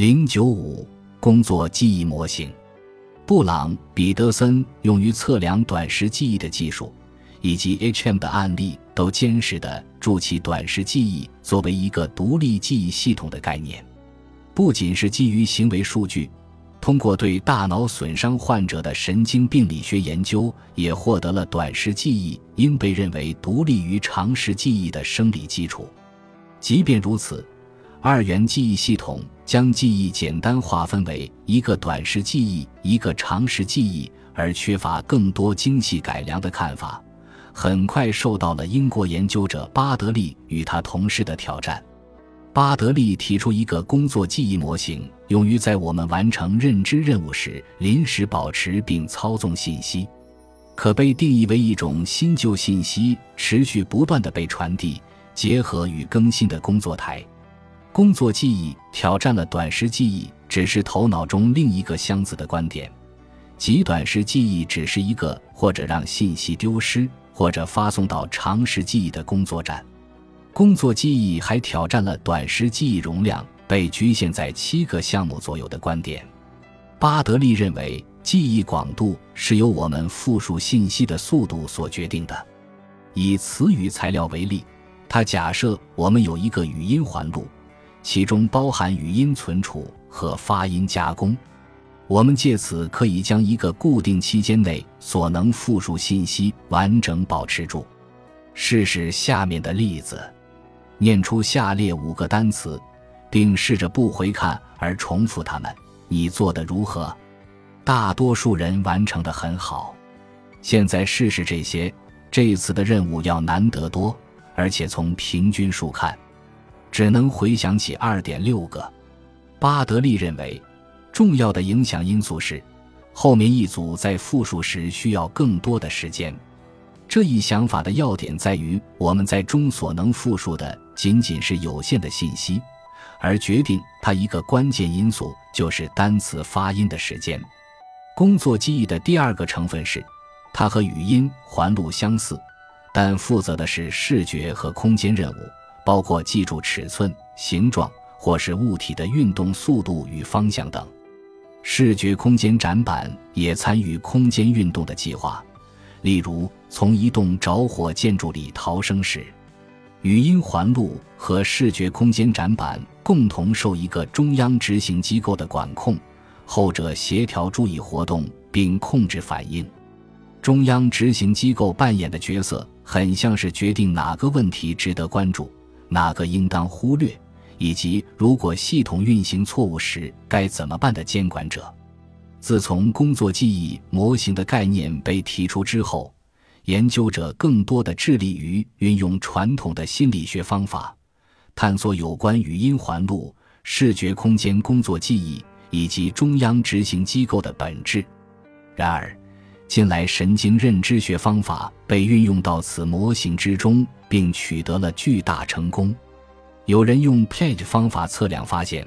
095工作记忆模型。布朗、彼得森用于测量短时记忆的技术，以及 H.M. 的案例都坚实地筑起短时记忆作为一个独立记忆系统的概念。不仅是基于行为数据，通过对大脑损伤患者的神经病理学研究，也获得了短时记忆应被认为独立于长时记忆的生理基础。即便如此，二元记忆系统将记忆简单划分为一个短时记忆，一个长时记忆，而缺乏更多精细改良的看法，很快受到了英国研究者巴德利与他同事的挑战。巴德利提出一个工作记忆模型，用于在我们完成认知任务时临时保持并操纵信息，可被定义为一种新旧信息持续不断地被传递、结合与更新的工作台。工作记忆挑战了短时记忆只是头脑中另一个箱子的观点，即短时记忆只是一个或者让信息丢失或者发送到长时记忆的工作站。工作记忆还挑战了短时记忆容量被局限在7个项目左右的观点。巴德利认为，记忆广度是由我们复述信息的速度所决定的。以词语材料为例，他假设我们有一个语音环路，其中包含语音存储和发音加工。我们借此可以将一个固定期间内所能复述信息完整保持住。试试下面的例子，念出下列5个单词，并试着不回看而重复它们。你做得如何？大多数人完成得很好。现在试试这些，这次的任务要难得多，而且从平均数看，只能回想起 2.6 个。巴德利认为，重要的影响因素是，后面一组在复述时需要更多的时间。这一想法的要点在于，我们在中所能复述的仅仅是有限的信息，而决定它一个关键因素就是单词发音的时间。工作记忆的第2个成分是，它和语音环路相似，但负责的是视觉和空间任务，包括记住尺寸、形状或是物体的运动速度与方向等。视觉空间展板也参与空间运动的计划，例如从一栋着火建筑里逃生时。语音环路和视觉空间展板共同受一个中央执行机构的管控，后者协调注意活动并控制反应。中央执行机构扮演的角色很像是决定哪个问题值得关注，哪个应当忽略，以及如果系统运行错误时该怎么办的监管者。自从工作记忆模型的概念被提出之后，研究者更多地致力于运用传统的心理学方法，探索有关语音环路、视觉空间工作记忆以及中央执行机构的本质。然而，近来神经认知学方法被运用到此模型之中，并取得了巨大成功。有人用 PET 方法测量发现，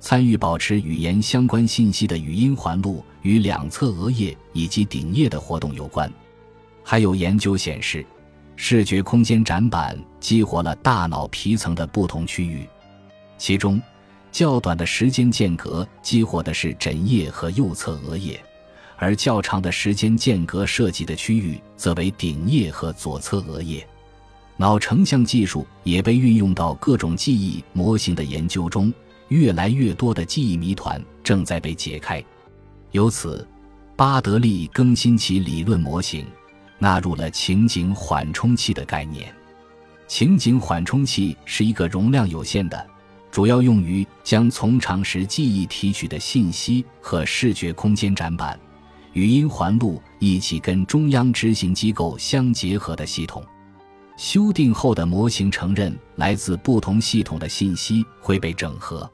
参与保持语言相关信息的语音环路与两侧额叶以及顶叶的活动有关。还有研究显示，视觉空间展板激活了大脑皮层的不同区域，其中较短的时间间隔激活的是枕叶和右侧额叶，而较长的时间间隔涉及的区域则为顶叶和左侧额叶。脑成像技术也被运用到各种记忆模型的研究中，越来越多的记忆谜团正在被解开。由此，巴德利更新其理论模型，纳入了情景缓冲器的概念。情景缓冲器是一个容量有限的，主要用于将从长时记忆提取的信息和视觉空间展板、语音环路一起跟中央执行机构相结合的系统。修订后的模型承认来自不同系统的信息会被整合，